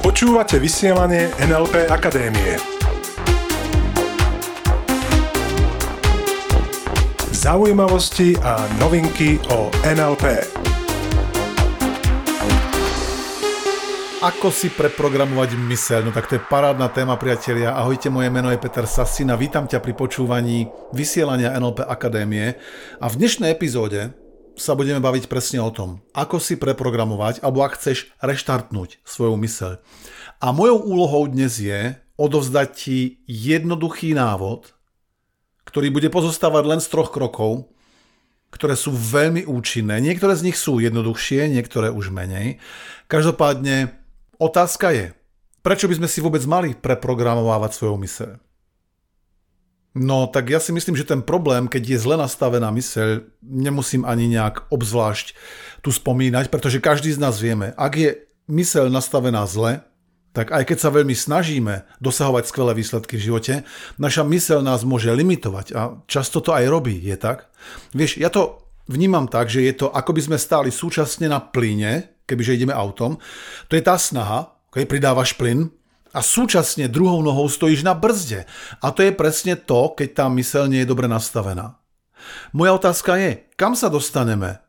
Počúvate vysielanie NLP Akadémie. Zaujímavosti a novinky o NLP. Ako si preprogramovať myseľ? No tak to je parádna téma, priatelia. Ahojte, moje meno je Peter Sasina. Vítam ťa pri počúvaní vysielania NLP Akadémie. A v dnešnej epizóde sa budeme baviť presne o tom, ako si preprogramovať, alebo ak chceš reštartnúť svoju myseľ. A mojou úlohou dnes je odovzdať ti jednoduchý návod, ktorý bude pozostávať len z 3 krokov, ktoré sú veľmi účinné. Niektoré z nich sú jednoduchšie, niektoré už menej. Každopádne otázka je, prečo by sme si vôbec mali preprogramovávať svoju myseľ? No, tak ja si myslím, že ten problém, keď je zle nastavená myseľ, nemusím ani nejak obzvlášť tu spomínať, pretože každý z nás vieme, ak je myseľ nastavená zle, tak aj keď sa veľmi snažíme dosahovať skvelé výsledky v živote, naša myseľ nás môže limitovať a často to aj robí, je tak? Vieš, ja to vnímam tak, že je to, ako by sme stáli súčasne na plyne, kebyže ideme autom, to je tá snaha, keď pridávaš plyn, a súčasne druhou nohou stojíš na brzde. A to je presne to, keď tá myseľ nie je dobre nastavená. Moja otázka je, kam sa dostaneme,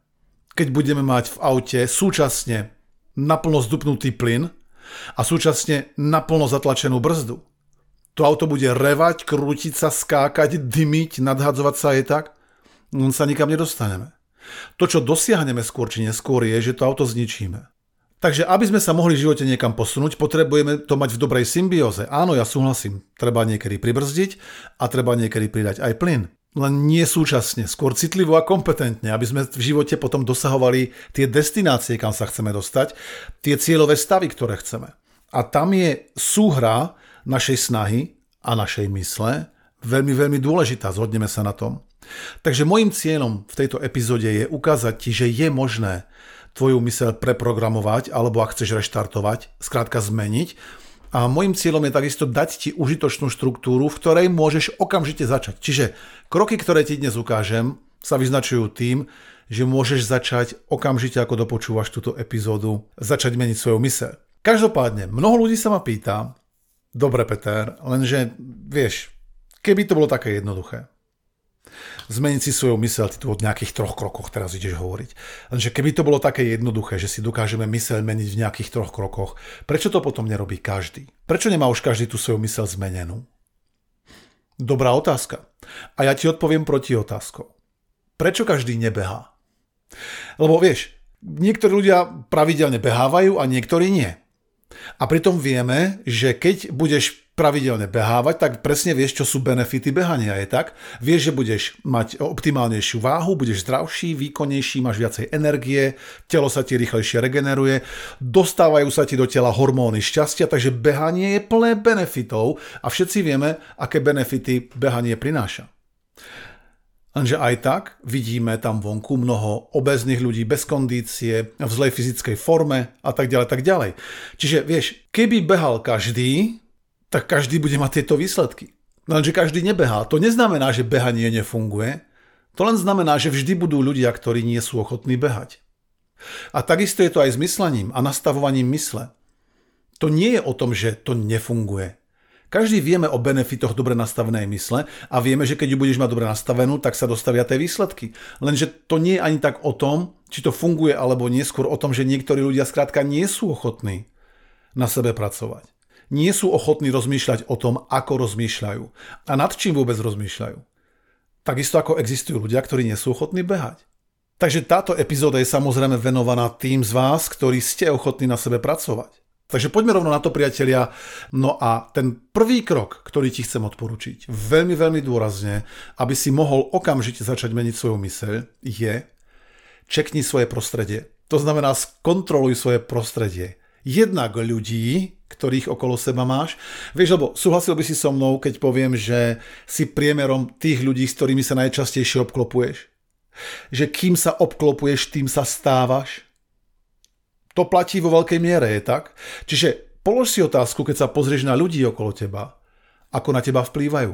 keď budeme mať v aute súčasne naplno zdupnutý plyn a súčasne naplno zatlačenú brzdu? To auto bude revať, krútiť sa, skákať, dymiť, nadhadzovať sa, je tak? No sa nikam nedostaneme. To, čo dosiahneme skôr či neskôr, je, že to auto zničíme. Takže aby sme sa mohli v živote niekam posunúť, potrebujeme to mať v dobrej symbióze. Áno, ja súhlasím, treba niekedy pribrzdiť a treba niekedy pridať aj plyn. Len nie súčasne, skôr citlivo a kompetentne, aby sme v živote potom dosahovali tie destinácie, kam sa chceme dostať, tie cieľové stavy, ktoré chceme. A tam je súhra našej snahy a našej mysle veľmi, veľmi dôležitá, zhodneme sa na tom. Takže môjim cieľom v tejto epizóde je ukázať ti, že je možné tvoju myseľ preprogramovať, alebo ak chceš reštartovať, skrátka zmeniť. A môjim cieľom je takisto dať ti užitočnú štruktúru, v ktorej môžeš okamžite začať. Čiže kroky, ktoré ti dnes ukážem, sa vyznačujú tým, že môžeš začať okamžite, ako dopočúvaš túto epizódu, začať meniť svoju myseľ. Každopádne, mnoho ľudí sa ma pýta, dobre Peter, lenže vieš, keby to bolo také jednoduché. Zmeniť si svoju myseľ, ty tu od nejakých 3 krokoch teraz ideš hovoriť. Lenže keby to bolo také jednoduché, že si dokážeme myseľ meniť v nejakých 3 krokoch, prečo to potom nerobí každý? Prečo nemá už každý tú svoju myseľ zmenenú? Dobrá otázka. A ja ti odpoviem proti otázkou. Prečo každý nebehá? Lebo vieš, niektorí ľudia pravidelne behávajú a niektorí nie. A pritom vieme, že keď budeš pravidelne behávať, tak presne vieš, čo sú benefity behania, je tak? Vieš, že budeš mať optimálnejšiu váhu, budeš zdravší, výkonnejší, máš viacej energie, telo sa ti rýchlejšie regeneruje, dostávajú sa ti do tela hormóny šťastia, takže behanie je plné benefitov a všetci vieme, aké benefity behanie prináša. Lenže aj tak vidíme tam vonku mnoho obéznych ľudí bez kondície, v zlej fyzickej forme a tak ďalej, tak ďalej. Čiže vieš, keby behal každý, tak každý bude mať tieto výsledky. Lenže každý nebehá. To neznamená, že behanie nefunguje. To len znamená, že vždy budú ľudia, ktorí nie sú ochotní behať. A takisto je to aj s myslením a nastavovaním mysle. To nie je o tom, že to nefunguje. Každý vieme o benefitoch dobre nastavenej mysle a vieme, že keď ju budeš mať dobre nastavenú, tak sa dostavia tie výsledky. Lenže to nie je ani tak o tom, či to funguje alebo neskôr o tom, že niektorí ľudia skrátka nie sú ochotní na sebe pracovať. Nie sú ochotní rozmýšľať o tom, ako rozmýšľajú a nad čím vôbec rozmýšľajú. Takisto ako existujú ľudia, ktorí nie sú ochotní behať. Takže táto epizóda je samozrejme venovaná tým z vás, ktorí ste ochotní na sebe pracovať. Takže poďme rovno na to, priatelia. No a ten prvý krok, ktorý ti chcem odporučiť, veľmi, veľmi dôrazne, aby si mohol okamžite začať meniť svoju myseľ, je čekni svoje prostredie. To znamená, skontroluj svoje prostredie. Jednak ľudí, ktorých okolo seba máš. Vieš, lebo súhlasil by si so mnou, keď poviem, že si priemerom tých ľudí, s ktorými sa najčastejšie obklopuješ. Že kým sa obklopuješ, tým sa stávaš. To platí vo veľkej miere, je tak? Čiže polož si otázku, keď sa pozrieš na ľudí okolo teba, ako na teba vplývajú.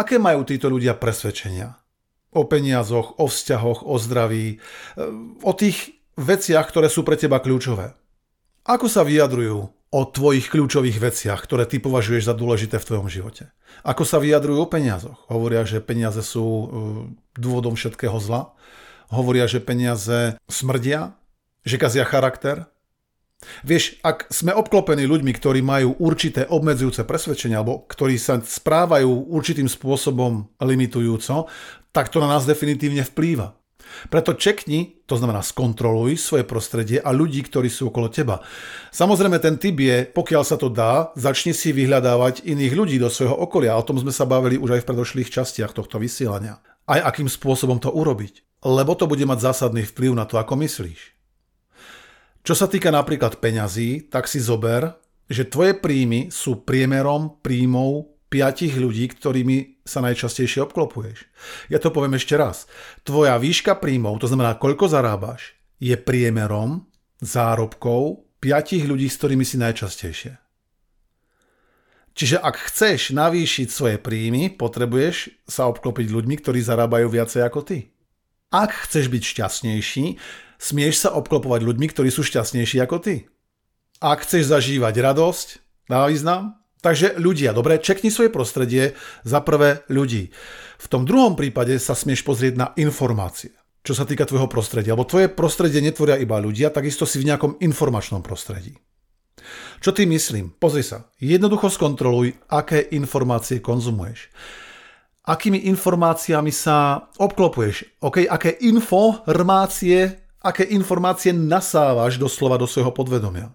Aké majú títo ľudia presvedčenia? O peniazoch, o vzťahoch, o zdraví, o tých veciach, ktoré sú pre teba kľúčové. Ako sa vyjadrujú o tvojich kľúčových veciach, ktoré ty považuješ za dôležité v tvojom živote? Ako sa vyjadrujú o peniazoch? Hovoria, že peniaze sú dôvodom všetkého zla. Hovoria, že peniaze smrdia, že kazia charakter. Vieš, ak sme obklopení ľuďmi, ktorí majú určité obmedzujúce presvedčenia alebo ktorí sa správajú určitým spôsobom limitujúco, tak to na nás definitívne vplýva. Preto čekni, to znamená skontroluj svoje prostredie a ľudí, ktorí sú okolo teba. Samozrejme ten tip je, pokiaľ sa to dá, začni si vyhľadávať iných ľudí do svojho okolia. O tom sme sa bavili už aj v predošlých častiach tohto vysielania. Aj akým spôsobom to urobiť. Lebo to bude mať zásadný vplyv na to, ako myslíš. Čo sa týka napríklad peňazí, tak si zober, že tvoje príjmy sú priemerom príjmov 5 ľudí, ktorými sa najčastejšie obklopuješ. Ja to poviem ešte raz. Tvoja výška príjmov, to znamená koľko zarábaš, je priemerom zárobkov 5 ľudí, s ktorými si najčastejšie. Čiže ak chceš navýšiť svoje príjmy, potrebuješ sa obklopiť ľuďmi, ktorí zarábajú viacej ako ty. Ak chceš byť šťastnejší, smieš sa obklopovať ľuďmi, ktorí sú šťastnejší ako ty. Ak chceš zažívať radosť, dá význam. Takže ľudia, dobre, čekni svoje prostredie, za prvé ľudí. V tom druhom prípade sa smieš pozrieť na informácie, čo sa týka tvojho prostredia, lebo tvoje prostredie netvoria iba ľudia, takisto si v nejakom informačnom prostredí. Čo ty myslím? Pozri sa, jednoducho skontroluj, aké informácie konzumuješ. Akými informáciami sa obklopuješ, okay? aké informácie nasávaš doslova do svojho podvedomia.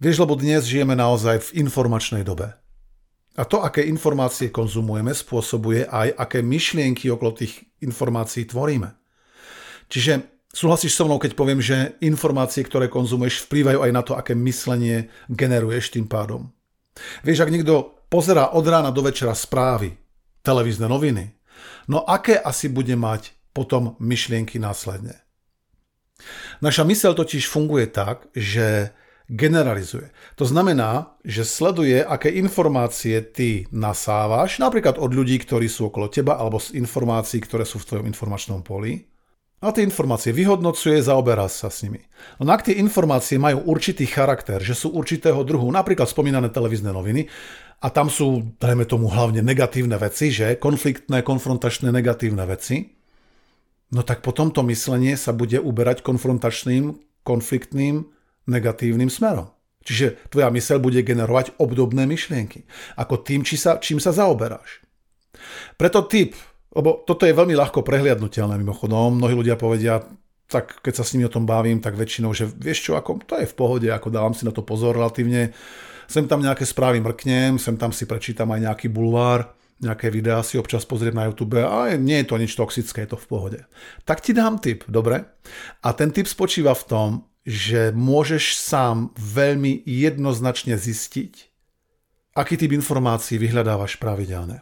Vieš, lebo dnes žijeme naozaj v informačnej dobe. A to, aké informácie konzumujeme, spôsobuje aj, aké myšlienky okolo tých informácií tvoríme. Čiže súhlasíš so mnou, keď poviem, že informácie, ktoré konzumuješ, vplývajú aj na to, aké myslenie generuješ tým pádom. Vieš, ak niekto pozerá od rána do večera správy, televízne noviny. No aké asi bude mať potom myšlienky následne? Naša myseľ totiž funguje tak, že generalizuje. To znamená, že sleduje, aké informácie ty nasávaš, napríklad od ľudí, ktorí sú okolo teba, alebo z informácií, ktoré sú v tvojom informačnom poli. A tie informácie vyhodnocuje, zaoberá sa s nimi. No ak tie informácie majú určitý charakter, že sú určitého druhu, napríklad spomínané televízne noviny, a tam sú, dajme tomu, hlavne negatívne veci, že? Konfliktné, konfrontačné, negatívne veci. No tak potom to myslenie sa bude uberať konfrontačným, konfliktným, negatívnym smerom. Čiže tvoja myseľ bude generovať obdobné myšlienky. Ako tým, čím sa zaoberáš. Preto tip, lebo toto je veľmi ľahko prehliadnutelné mimochodom. Mnohí ľudia povedia, tak keď sa s nimi o tom bavím, tak väčšinou, že vieš čo, ako, to je v pohode, ako dávam si na to pozor relatívne. Sem tam nejaké správy mrknem, sem tam si prečítam aj nejaký bulvár, nejaké videá si občas pozriem na YouTube a nie je to nič toxické, je to v pohode. Tak ti dám tip, dobre? A ten tip spočíva v tom, že môžeš sám veľmi jednoznačne zistiť, aký typ informácií vyhľadávaš pravidelne.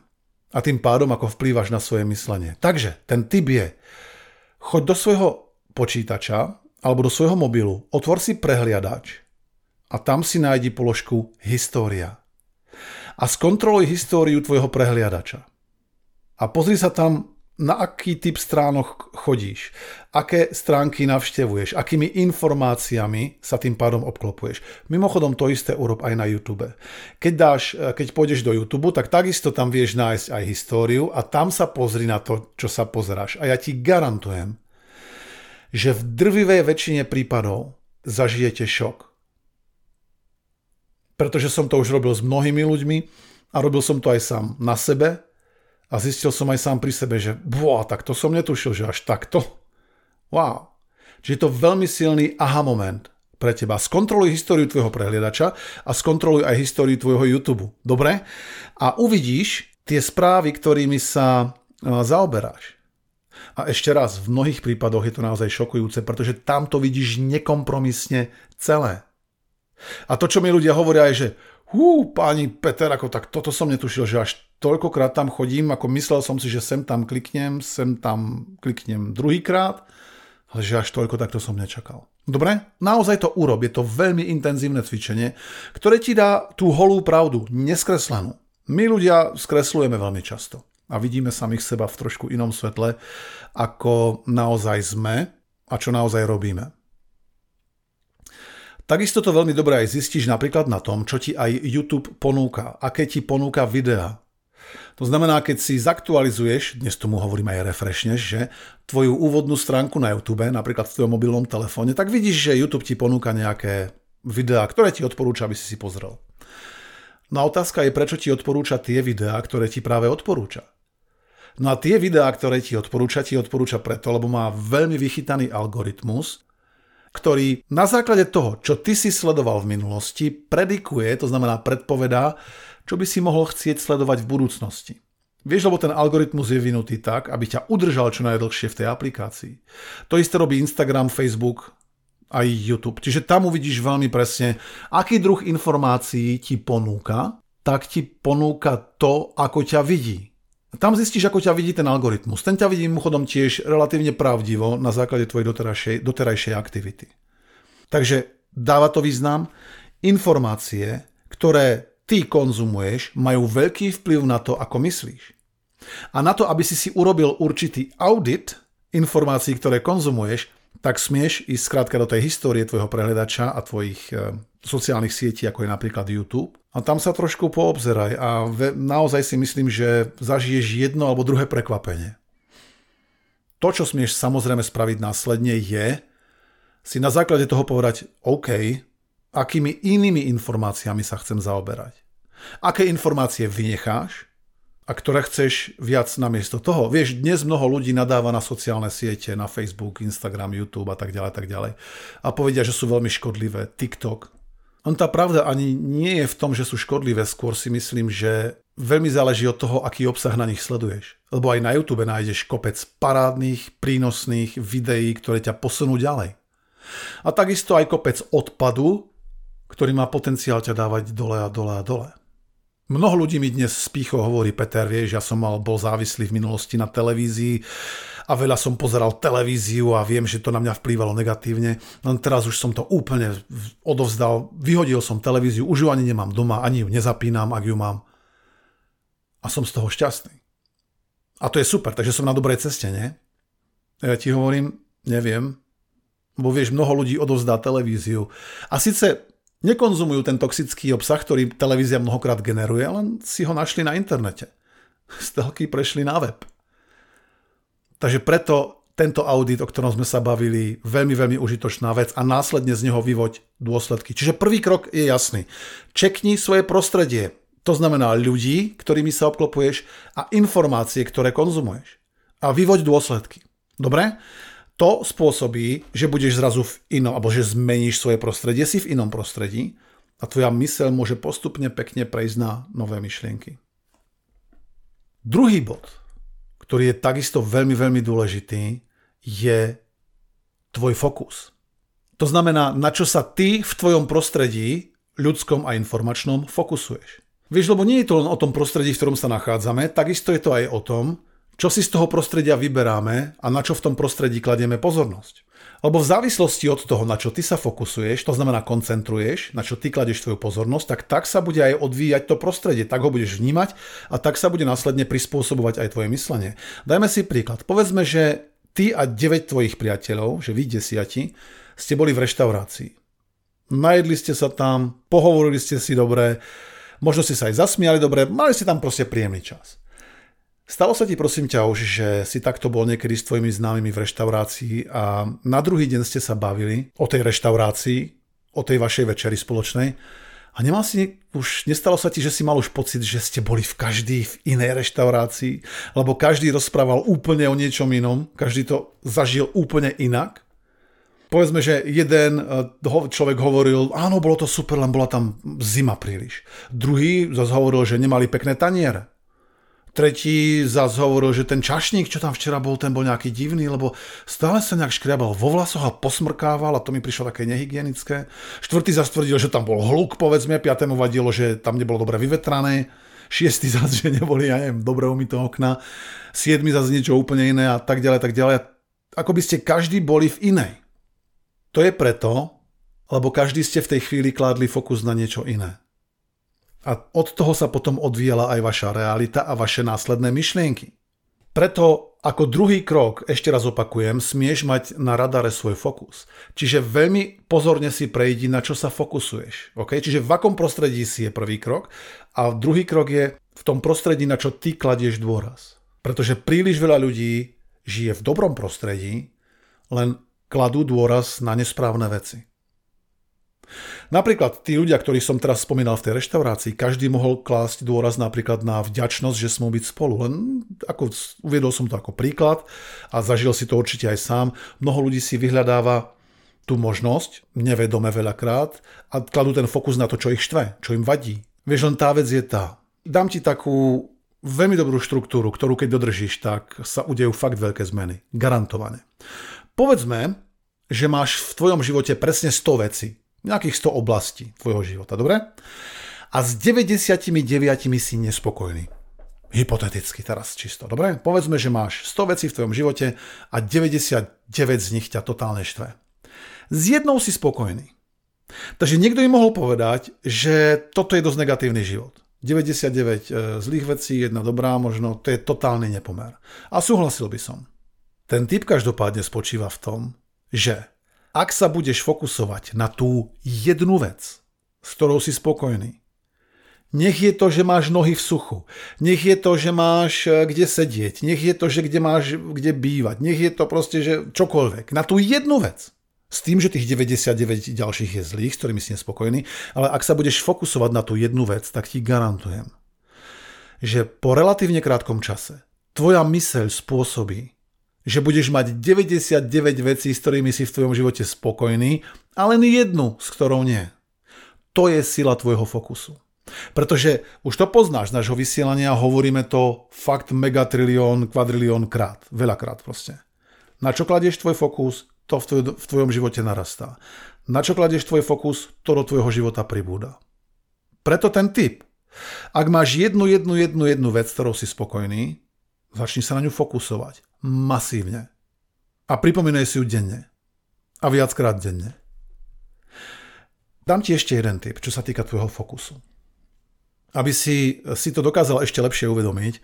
A tým pádom, ako vplývaš na svoje myslenie. Takže ten tip je, choď do svojho počítača alebo do svojho mobilu, otvor si prehliadač, a tam si nájdi položku História. A skontroluj históriu tvojho prehliadača. A pozri sa tam, na aký typ stránok chodíš, aké stránky navštevuješ, akými informáciami sa tým pádom obklopuješ. Mimochodom to isté urob aj na YouTube. Keď pôjdeš do YouTube, tak takisto tam vieš nájsť aj históriu a tam sa pozri na to, čo sa pozeráš. A ja ti garantujem, že v drvivej väčšine prípadov zažijete šok. Pretože som to už robil s mnohými ľuďmi a robil som to aj sám na sebe a zistil som aj sám pri sebe, že tak to som netušil, že až takto. Wow. Čiže je to veľmi silný aha moment pre teba. Skontroluj históriu tvojho prehliadača a skontroluj aj históriu tvojho YouTube. Dobre? A uvidíš tie správy, ktorými sa zaoberáš. A ešte raz, v mnohých prípadoch je to naozaj šokujúce, pretože tam to vidíš nekompromisne celé. A to, čo mi ľudia hovoria, je, že páni Peter, ako tak toto som netušil, že až toľkokrát tam chodím, ako myslel som si, že sem tam kliknem druhýkrát, ale že až toľko, tak to som nečakal. Dobre? Naozaj to urob. Je to veľmi intenzívne cvičenie, ktoré ti dá tú holú pravdu, neskreslenú. My ľudia skreslujeme veľmi často a vidíme samých seba v trošku inom svetle, ako naozaj sme a čo naozaj robíme. Takisto to veľmi dobre aj zistíš napríklad na tom, čo ti aj YouTube ponúka, aké ti ponúka videa. To znamená, keď si zaktualizuješ, dnes tomu hovorím aj refreshneš, že tvoju úvodnú stránku na YouTube, napríklad v tvojom mobilnom telefóne, tak vidíš, že YouTube ti ponúka nejaké videá, ktoré ti odporúča, aby si si pozrel. No a otázka je, prečo ti odporúča tie videá, ktoré ti práve odporúča. No a tie videá, ktoré ti odporúča preto, lebo má veľmi vychytaný algoritmus, ktorý na základe toho, čo ty si sledoval v minulosti, predikuje, to znamená predpovedá, čo by si mohol chcieť sledovať v budúcnosti. Vieš, lebo ten algoritmus je vyvinutý tak, aby ťa udržal čo najdlhšie v tej aplikácii. To isté robí Instagram, Facebook aj YouTube. Čiže tam uvidíš veľmi presne, aký druh informácií ti ponúka, tak ti ponúka to, ako ťa vidí. Tam zistíš, ako ťa vidí ten algoritmus. Ten ťa vidí mimochodom tiež relatívne pravdivo na základe tvojej doterajšej aktivity. Takže dáva to význam. Informácie, ktoré ty konzumuješ, majú veľký vplyv na to, ako myslíš. A na to, aby si si urobil určitý audit informácií, ktoré konzumuješ, tak smieš ísť skrátka do tej histórie tvojho prehľadača a tvojich sociálnych sietí, ako je napríklad YouTube. A tam sa trošku poobzeraj a naozaj si myslím, že zažiješ jedno alebo druhé prekvapenie. To, čo smieš samozrejme spraviť následne, je si na základe toho povedať, OK, akými inými informáciami sa chcem zaoberať. Aké informácie vynecháš a ktoré chceš viac namiesto toho. Vieš, dnes mnoho ľudí nadáva na sociálne siete, na Facebook, Instagram, YouTube a tak ďalej. A povedia, že sú veľmi škodlivé. TikTok. Tá pravda ani nie je v tom, že sú škodlivé, skôr si myslím, že veľmi záleží od toho, aký obsah na nich sleduješ. Lebo aj na YouTube nájdeš kopec parádnych, prínosných videí, ktoré ťa posunú ďalej. A takisto aj kopec odpadu, ktorý má potenciál ťa dávať dole. Mnoho ľudí mi dnes spícho hovorí, Peter, vieš, ja bol závislý v minulosti na televízii a veľa som pozeral televíziu a viem, že to na mňa vplývalo negatívne. Len teraz už som to úplne odovzdal, vyhodil som televíziu, už ju ani nemám doma, ani ju nezapínam, ak ju mám. A som z toho šťastný. A to je super, takže som na dobrej ceste, nie? Ja ti hovorím, neviem, bo vieš, mnoho ľudí odovzdá televíziu. A síce nekonzumujú ten toxický obsah, ktorý televízia mnohokrát generuje, len si ho našli na internete. Stelky prešli na web. Takže preto tento audit, o ktorom sme sa bavili, veľmi, veľmi užitočná vec a následne z neho vyvoď dôsledky. Čiže prvý krok je jasný. Čekni svoje prostredie. To znamená ľudí, ktorými sa obklopuješ a informácie, ktoré konzumuješ. A vyvoď dôsledky. Dobre? To spôsobí, že budeš zrazu v inom, alebo že zmeníš svoje prostredie, si v inom prostredí a tvoja myseľ môže postupne pekne prejsť na nové myšlienky. Druhý bod, ktorý je takisto veľmi, veľmi dôležitý, je tvoj fokus. To znamená, na čo sa ty v tvojom prostredí, ľudskom a informačnom, fokusuješ. Vieš, lebo nie je to len o tom prostredí, v ktorom sa nachádzame, takisto je to aj o tom, čo si z toho prostredia vyberáme a na čo v tom prostredí kladieme pozornosť. Lebo v závislosti od toho, na čo ty sa fokusuješ, to znamená koncentruješ, na čo ty kladieš tvoju pozornosť, tak sa bude aj odvíjať to prostredie, tak ho budeš vnímať a tak sa bude následne prispôsobovať aj tvoje myslenie. Dajme si príklad. Povedzme, že ty a 9 tvojich priateľov, že vy 10, ste boli v reštaurácii. Najedli ste sa tam, pohovorili ste si dobre, možno ste sa aj zasmiali dobre, mali ste tam proste príjemný čas. Stalo sa ti, prosím ťa, už, že si takto bol niekedy s tvojimi známymi v reštaurácii a na druhý deň ste sa bavili o tej reštaurácii, o tej vašej večeri spoločnej a nestalo sa ti, že si mal už pocit, že ste boli každý v inej reštaurácii, lebo každý rozprával úplne o niečom inom, každý to zažil úplne inak. Povedzme, že jeden človek hovoril, áno, bolo to super, len bola tam zima príliš. Druhý zase hovoril, že nemali pekné taniere. Tretí zase hovoril, že ten čašník, čo tam včera bol, ten bol nejaký divný, lebo stále sa nejak škriabal vo vlasoch a posmrkával a to mi prišlo také nehygienické. Štvrtý zase tvrdil, že tam bol hluk, povedzme, piatému vadilo, že tam nebolo dobre vyvetrané. Šiestý zase, že neboli, dobre umyté okna. Siedmy zase niečo úplne iné a tak ďalej. Ako by ste každý boli v inej. To je preto, lebo každý ste v tej chvíli kládli fokus na niečo iné. A od toho sa potom odvíjala aj vaša realita a vaše následné myšlienky. Preto ako druhý krok, ešte raz opakujem, smieš mať na radare svoj fokus. Čiže veľmi pozorne si prejdi, na čo sa fokusuješ. Okay? Čiže v akom prostredí si je prvý krok a druhý krok je v tom prostredí, na čo ty kladieš dôraz. Pretože príliš veľa ľudí žije v dobrom prostredí, len kladú dôraz na nesprávne veci. Napríklad tí ľudia, ktorí som teraz spomínal v tej reštaurácii, každý mohol klásť dôraz napríklad na vďačnosť, že smú byť spolu. Len ako uviedol som to ako príklad a zažil si to určite aj sám. Mnoho ľudí si vyhľadáva tú možnosť, nevedome veľakrát, a kladú ten fokus na to, čo ich štve, čo im vadí. Vieš, len tá vec je tá. Dám ti takú veľmi dobrú štruktúru, ktorú keď dodržíš, tak sa udejú fakt veľké zmeny. Garantované. Povedzme, že máš v tvojom živote presne 100 vecí. Nejakých 100 oblastí tvojho života, dobre? A s 99 si nespokojný. Hypoteticky teraz čisto, dobre? Povedzme, že máš 100 vecí v tvojom živote a 99 z nich ťa totálne štve. S jednou si spokojný. Takže niekto im mohol povedať, že toto je dosť negatívny život. 99 zlých vecí, jedna dobrá možno, to je totálny nepomer. A súhlasil by som. Ten typ každopádne spočíva v tom, že ak sa budeš fokusovať na tú jednu vec, s ktorou si spokojný, nech je to, že máš nohy v suchu, nech je to, že máš kde sedieť, nech je to, že kde máš kde bývať, nech je to proste, že čokoľvek, na tú jednu vec. S tým, že tých 99 ďalších je zlých, s ktorými si nespokojný, ale ak sa budeš fokusovať na tú jednu vec, tak ti garantujem, že po relatívne krátkom čase tvoja myseľ spôsobí, že budeš mať 99 vecí, s ktorými si v tvojom živote spokojný, ale len jednu, s ktorou nie. To je sila tvojho fokusu. Pretože už to poznáš z nášho vysielania, hovoríme to fakt megatrilión, kvadrilión krát. Veľakrát proste. Na čo kladieš tvoj fokus, to v tvojom živote narastá. Na čo kladieš tvoj fokus, to do tvojho života pribúda. Preto ten tip. Ak máš jednu vec, s ktorou si spokojný, začni sa na ňu fokusovať. Masívne. A pripomínaj si ju denne. A viackrát denne. Dám ti ešte jeden tip, čo sa týka tvojho fokusu. Aby si to dokázal ešte lepšie uvedomiť,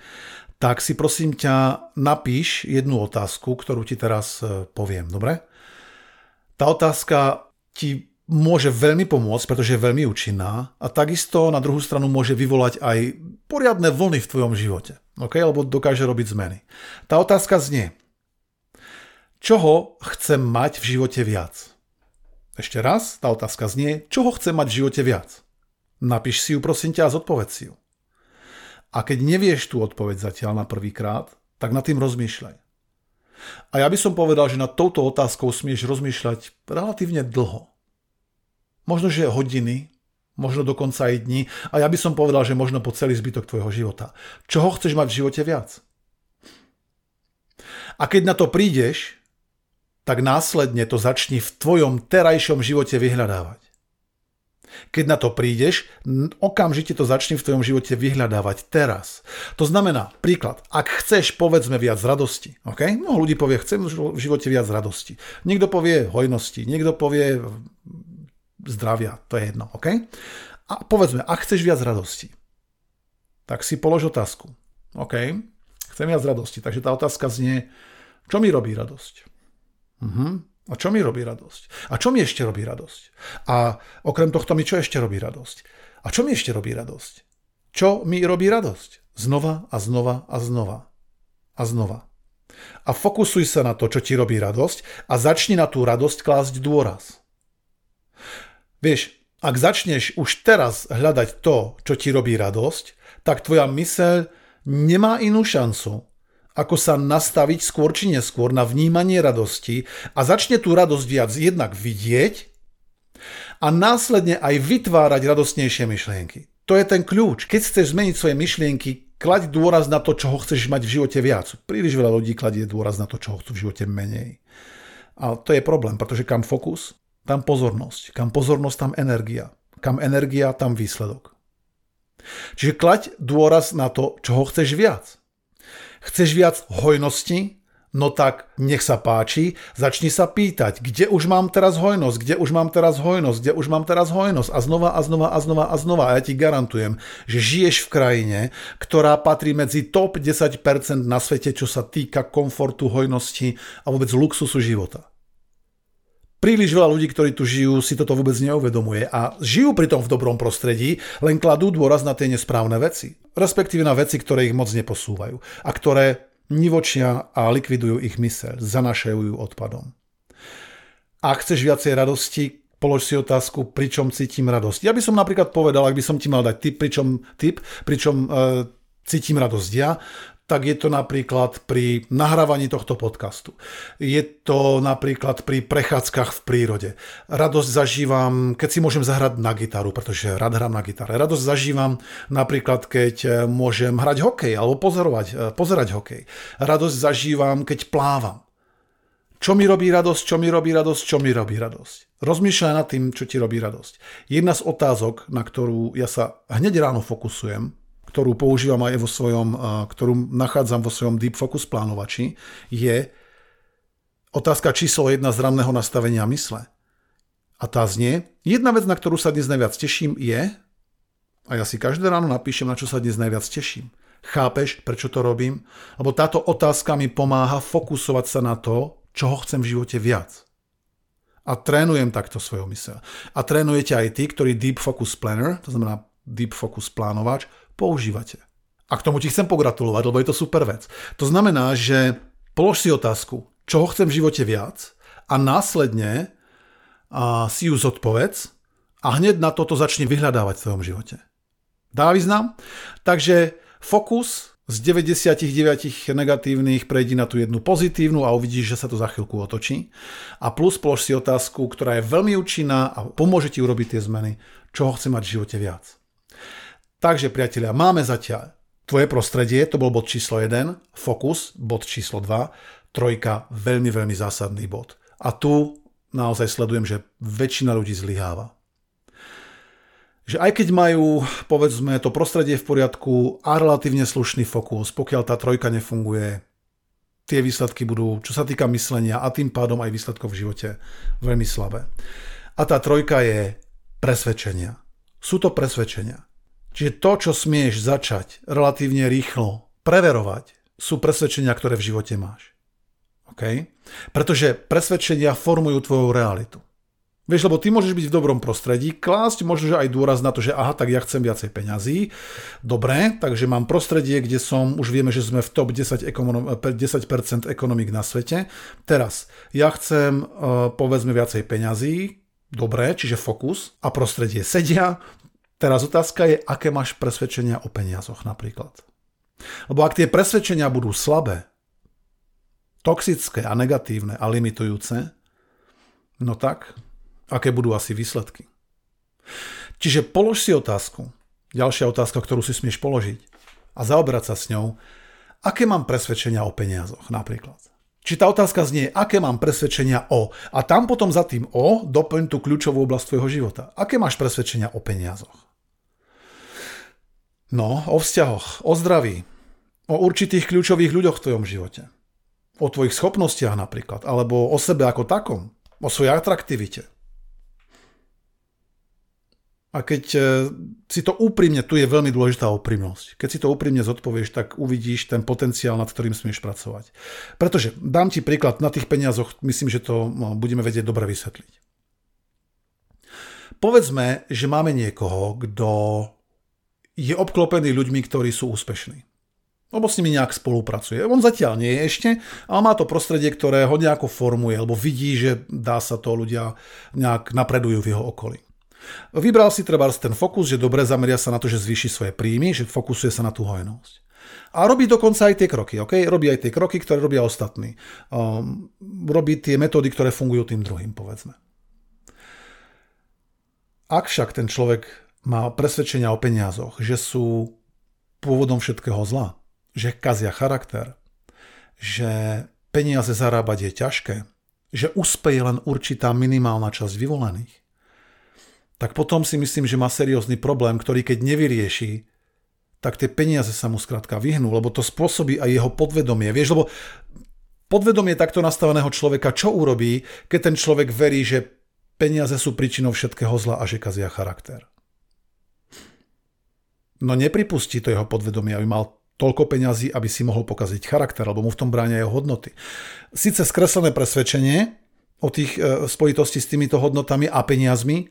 tak si prosím ťa napíš jednu otázku, ktorú ti teraz poviem, dobre? Tá otázka ti môže veľmi pomôcť, pretože je veľmi účinná a takisto na druhú stranu môže vyvolať aj poriadne vlny v tvojom živote. Okay? Lebo dokáže robiť zmeny. Tá otázka znie, čoho chcem mať v živote viac? Ešte raz, tá otázka znie, čoho chcem mať v živote viac? Napíš si ju, prosím ťa, a zodpovedz si ju. A keď nevieš tú odpoveď zatiaľ na prvýkrát, tak nad tým rozmýšľaj. A ja by som povedal, že nad touto otázkou smieš rozmýšľať relatívne dlho. Možno, že hodiny, možno dokonca aj dní. A ja by som povedal, že možno po celý zbytok tvojho života. Čoho chceš mať v živote viac? A keď na to prídeš, tak následne to začni v tvojom terajšom živote vyhľadávať. Keď na to prídeš, okamžite to začni v tvojom živote vyhľadávať teraz. To znamená, príklad, ak chceš, povedzme, viac radosti. Okay? Mnoho ľudí povie, chcem v živote viac radosti. Niekto povie hojnosti, niekto povie zdravia, to je jedno, ok? A povedzme, ak chceš viac radosti, tak si polož otázku. Ok, chcem viac radosti, takže tá otázka znie, čo mi robí radosť? A čo mi robí radosť? A čo mi ešte robí radosť? A okrem tohto mi čo ešte robí radosť? A čo mi ešte robí radosť? Čo mi robí radosť? Znova a znova a znova a znova. A fokusuj sa na to, čo ti robí radosť a začni na tú radosť klásť dôraz. Vieš, ak začneš už teraz hľadať to, čo ti robí radosť, tak tvoja myseľ nemá inú šancu, ako sa nastaviť skôr či neskôr na vnímanie radosti a začne tú radosť viac jednak vidieť a následne aj vytvárať radostnejšie myšlienky. To je ten kľúč. Keď chceš zmeniť svoje myšlienky, klaď dôraz na to, čo ho chceš mať v živote viac. Príliš veľa ľudí kladie dôraz na to, čo ho chcú v živote menej. A to je problém, pretože kam fokus? Tam pozornosť. Kam pozornosť, tam energia. Kam energia, tam výsledok. Čiže klaď dôraz na to, čoho chceš viac. Chceš viac hojnosti? No tak, nech sa páči, začni sa pýtať, kde už mám teraz hojnosť, a znova. A ja ti garantujem, že žiješ v krajine, ktorá patrí medzi top 10% na svete, čo sa týka komfortu, hojnosti a vôbec luxusu života. Príliš veľa ľudí, ktorí tu žijú, si toto vôbec neuvedomuje a žijú pritom v dobrom prostredí, len kladú dôraz na tie nesprávne veci. Respektíve na veci, ktoré ich moc neposúvajú a ktoré nivočia a likvidujú ich myseľ, zanašajú ju odpadom. Ak chceš viacej radosti, polož si otázku, pričom cítim radosť. Ja by som napríklad povedal, ak by som ti mal dať tip, pričom cítim radosť ja, tak je to napríklad pri nahrávaní tohto podcastu. Je to napríklad pri prechádzkach v prírode. Radosť zažívam, keď si môžem zahrať na gitaru, pretože rád hrám na gitare. Radosť zažívam napríklad, keď môžem hrať hokej alebo pozerať hokej. Radosť zažívam, keď plávam. Čo mi robí radosť? Rozmýšľaj nad tým, čo ti robí radosť. Jedna z otázok, na ktorú ja sa hneď ráno fokusujem, ktorú používam aj ktorú nachádzam vo svojom Deep Focus plánovači, je otázka číslo 1 z ranného nastavenia mysle. A tá znie, jedna vec, na ktorú sa dnes najviac teším je, a ja si každé ráno napíšem, na čo sa dnes najviac teším. Chápeš, prečo to robím? Lebo táto otázka mi pomáha fokusovať sa na to, čoho chcem v živote viac. A trénujem takto svoju myseľ. A trénujete aj tí, ktorí Deep Focus Planner, to znamená Deep Focus plánovač, používate. A k tomu ti chcem pogratulovať, lebo je to super vec. To znamená, že polož si otázku, čoho chcem v živote viac a následne si ju zodpovedz a hneď na toto začni vyhľadávať v svojom živote. Dá význam? Takže fokus z 99 negatívnych prejdi na tú jednu pozitívnu a uvidíš, že sa to za chvíľku otočí. A plus polož si otázku, ktorá je veľmi účinná a pomôže ti urobiť tie zmeny, čoho chcem mať v živote viac. Takže, priatelia, máme zatiaľ tvoje prostredie, to bol bod číslo 1, fokus, bod číslo 2, trojka, veľmi, veľmi zásadný bod. A tu naozaj sledujem, že väčšina ľudí zlyháva. Že aj keď majú, povedzme, to prostredie v poriadku a relatívne slušný fokus, pokiaľ tá trojka nefunguje, tie výsledky budú, čo sa týka myslenia a tým pádom aj výsledkov v živote, veľmi slabé. A tá trojka je presvedčenia. Sú to presvedčenia. Čiže to, čo smieš začať relatívne rýchlo preverovať, sú presvedčenia, ktoré v živote máš. OK? Pretože presvedčenia formujú tvoju realitu. Vieš, lebo ty môžeš byť v dobrom prostredí, klásť možno aj dôraz na to, že aha, tak ja chcem viacej peňazí. Dobre, takže mám prostredie, kde som, už vieme, že sme v top 10% ekonomík na svete. Teraz, ja chcem, povedzme, viacej peňazí. Dobre, čiže fokus a prostredie sedia. Teraz otázka je, aké máš presvedčenia o peniazoch napríklad. Lebo ak tie presvedčenia budú slabé, toxické a negatívne a limitujúce, no tak, aké budú asi výsledky. Čiže polož si otázku, ďalšia otázka, ktorú si smieš položiť a zaoberať sa s ňou, aké mám presvedčenia o peniazoch napríklad. Či tá otázka znie, aké mám presvedčenia o, a tam potom za tým o doplň tú kľúčovú oblasť tvojho života. Aké máš presvedčenia o peniazoch? No, o vzťahoch, o zdraví, o určitých kľúčových ľuďoch v tvojom živote. O tvojich schopnostiach napríklad, alebo o sebe ako takom, o svojej atraktivite. A keď si to úprimne, tu je veľmi dôležitá úprimnosť, keď si to úprimne zodpovieš, tak uvidíš ten potenciál, nad ktorým smieš pracovať. Pretože, dám ti príklad, na tých peniazoch, myslím, že to budeme vedieť dobre vysvetliť. Povedzme, že máme niekoho, kto je obklopený ľuďmi, ktorí sú úspešní. Lebo s nimi nejak spolupracuje. On zatiaľ nie je ešte, ale má to prostredie, ktoré ho nejako formuje, lebo vidí, že dá sa to, ľudia nejak napredujú v jeho okolí. Vybral si trebárs ten fokus, že dobre, zameria sa na to, že zvýši svoje príjmy, že fokusuje sa na tú hojnosť. A robí dokonca aj tie kroky, okay? Robí aj tie kroky, ktoré robia ostatní. Robí tie metódy, ktoré fungujú tým druhým, povedzme. Ak však ten človek má presvedčenia o peniazoch, že sú pôvodom všetkého zla, že kazia charakter, že peniaze zarábať je ťažké, že uspeje len určitá minimálna časť vyvolených, tak potom si myslím, že má seriózny problém, ktorý keď nevyrieši, tak tie peniaze sa mu skrátka vyhnú, lebo to spôsobí aj jeho podvedomie. Vieš, lebo Podvedomie takto nastaveného človeka čo urobí, keď ten človek verí, že peniaze sú príčinou všetkého zla a že kazia charakter? No nepripustí to jeho podvedomie, aby mal toľko peňazí, aby si mohol pokaziť charakter, alebo mu v tom bránia jeho hodnoty. Sice skreslené presvedčenie o tých spojitosti s týmito hodnotami a peniazmi,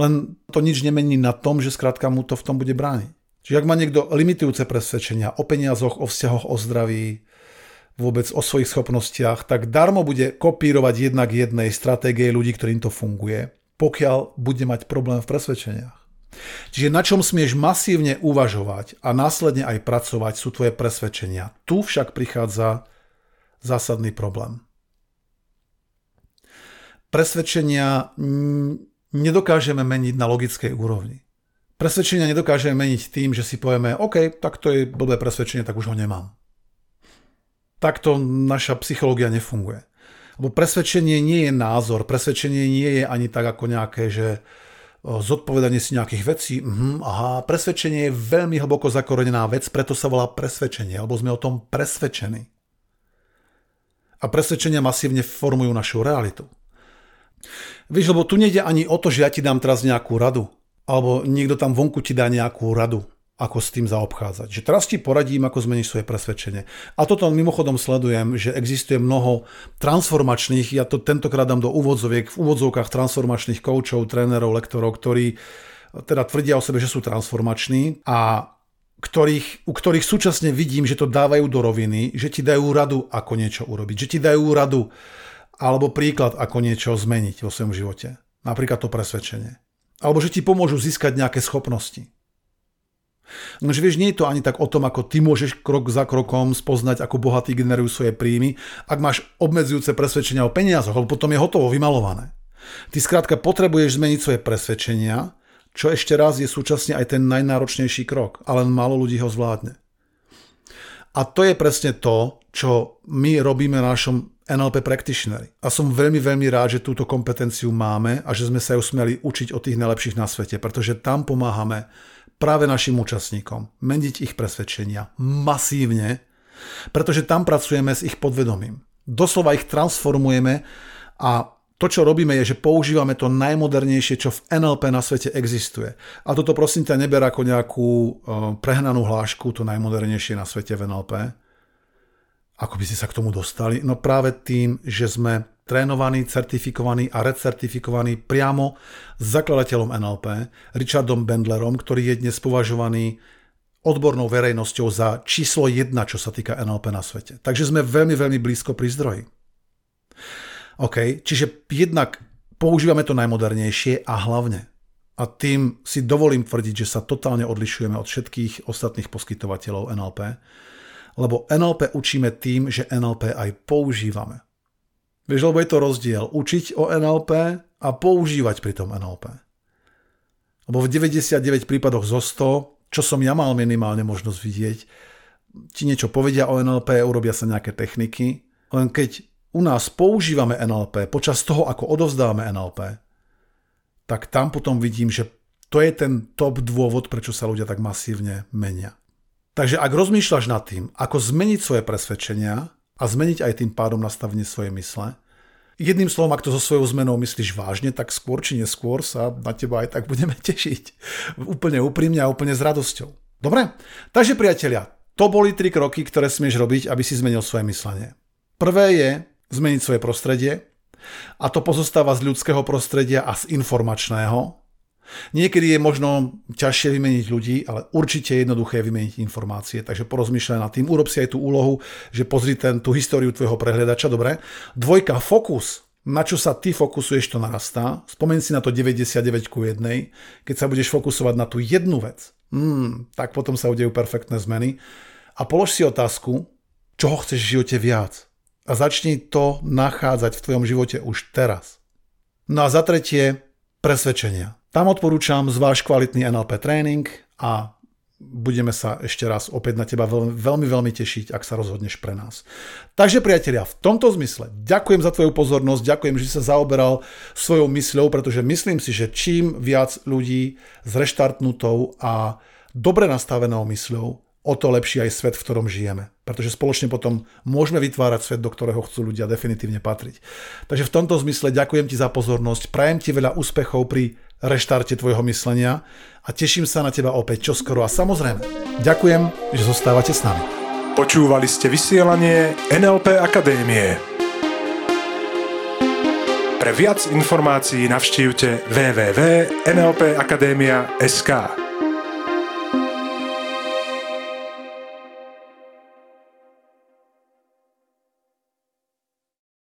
len to nič nemení na tom, že skrátka mu to v tom bude brániť. Čiže ak má niekto limitujúce presvedčenia o peniazoch, o vzťahoch, o zdraví, vôbec o svojich schopnostiach, tak darmo bude kopírovať jednak jednej stratégie ľudí, ktorým to funguje, pokiaľ bude mať problém v presvedčeniach. Čiže na čom smieš masívne uvažovať a následne aj pracovať, sú tvoje presvedčenia. Tu však prichádza zásadný problém. Presvedčenia nedokážeme meniť na logickej úrovni. Presvedčenia nedokážeme meniť tým, že si povieme, OK, tak to je blbé presvedčenie, tak už ho nemám. Takto naša psychológia nefunguje. Lebo presvedčenie nie je názor, presvedčenie nie je ani tak ako nejaké, že zodpovedanie si nejakých vecí. Presvedčenie je veľmi hlboko zakorenená vec, preto sa volá presvedčenie, lebo sme o tom presvedčení. A presvedčenia masívne formujú našu realitu. Víš, lebo tu nejde ani o to, že ja ti dám teraz nejakú radu, alebo niekto tam vonku ti dá nejakú radu, ako s tým zaobchádzať. Že teraz ti poradím, ako zmeníš svoje presvedčenie. A toto mimochodom sledujem, že existuje mnoho transformačných, ja to tentokrát dám do úvodzoviek, v úvodzovkách transformačných koučov, trénerov, lektorov, ktorí teda tvrdia o sebe, že sú transformační a u ktorých súčasne vidím, že to dávajú do roviny, že ti dajú radu, ako niečo urobiť, že ti dajú radu alebo príklad, ako niečo zmeniť vo svojom živote. Napríklad to presvedčenie. Alebo že ti pomôžu získať nejaké schopnosti. No, že vieš, nie je to ani tak o tom, ako ty môžeš krok za krokom spoznať, ako bohatí generujú svoje príjmy, ak máš obmedzujúce presvedčenia o peniazoch, lebo potom je hotovo, vymalované. Ty skrátka potrebuješ zmeniť svoje presvedčenia, čo ešte raz je súčasne aj ten najnáročnejší krok, ale málo ľudí ho zvládne. A to je presne to, čo my robíme na našom NLP Practitioneri. A som veľmi, veľmi rád, že túto kompetenciu máme a že sme sa ju smeli učiť od tých najlepších na svete, pretože tam pomáhame práve našim účastníkom, meniť ich presvedčenia masívne, pretože tam pracujeme s ich podvedomím. Doslova ich transformujeme a to, čo robíme, je, že používame to najmodernejšie, čo v NLP na svete existuje. A toto prosím ťa neber ako nejakú prehnanú hlášku, to najmodernejšie na svete v NLP. Ako by ste sa k tomu dostali? No práve tým, že sme trénovaní, certifikovaní a recertifikovaní priamo zakladateľom NLP, Richardom Bandlerom, ktorý je dnes považovaný odbornou verejnosťou za číslo 1, čo sa týka NLP na svete. Takže sme veľmi, veľmi blízko pri zdroji. OK, čiže jednak používame to najmodernejšie a hlavne. A tým si dovolím tvrdiť, že sa totálne odlišujeme od všetkých ostatných poskytovateľov NLP, lebo NLP učíme tým, že NLP aj používame. Vieš, lebo je to rozdiel učiť o NLP a používať pri tom NLP. Lebo v 99 prípadoch zo 100, čo som ja mal minimálne možnosť vidieť, ti niečo povedia o NLP, urobia sa nejaké techniky, len keď u nás používame NLP počas toho, ako odovzdávame NLP, tak tam potom vidím, že to je ten top dôvod, prečo sa ľudia tak masívne menia. Takže ak rozmýšľaš nad tým, ako zmeniť svoje presvedčenia a zmeniť aj tým pádom nastavenie svojej mysle, jedným slovom, ak to so svojou zmenou myslíš vážne, tak skôr či neskôr sa na teba aj tak budeme tešiť. Úplne úprimne a úplne s radosťou. Dobre? Takže priatelia, to boli 3 kroky, ktoré smieš robiť, aby si zmenil svoje myslenie. Prvé je zmeniť svoje prostredie a to pozostáva z ľudského prostredia a z informačného. Niekedy je možno ťažšie vymeniť ľudí, ale určite je jednoduché vymeniť informácie, takže porozmýšľaj nad tým, urob si aj tú úlohu, že pozri tú históriu tvojho prehliadača, dobre. 2, fokus, na čo sa ty fokusuješ, to narastá, spomeň si na to 99:1, keď sa budeš fokusovať na tú jednu vec, tak potom sa udejú perfektné zmeny a polož si otázku, čoho chceš v živote viac a začni to nachádzať v tvojom živote už teraz. No a za tretie, presvedčenia. Tam odporúčam zváš kvalitný NLP tréning a budeme sa ešte raz opäť na teba veľmi, veľmi tešiť, ak sa rozhodneš pre nás. Takže priatelia, v tomto zmysle ďakujem za tvoju pozornosť, ďakujem, že si sa zaoberal svojou mysľou, pretože myslím si, že čím viac ľudí s reštartnutou a dobre nastavenou mysľou o to lepší aj svet, v ktorom žijeme. Pretože spoločne potom môžeme vytvárať svet, do ktorého chcú ľudia definitívne patriť. Takže v tomto zmysle ďakujem ti za pozornosť, prajem ti veľa úspechov pri reštarte tvojho myslenia a teším sa na teba opäť čoskoro. A samozrejme, ďakujem, že zostávate s nami. Počúvali ste vysielanie NLP Akadémie. Pre viac informácií navštívte www.nlpakademia.sk.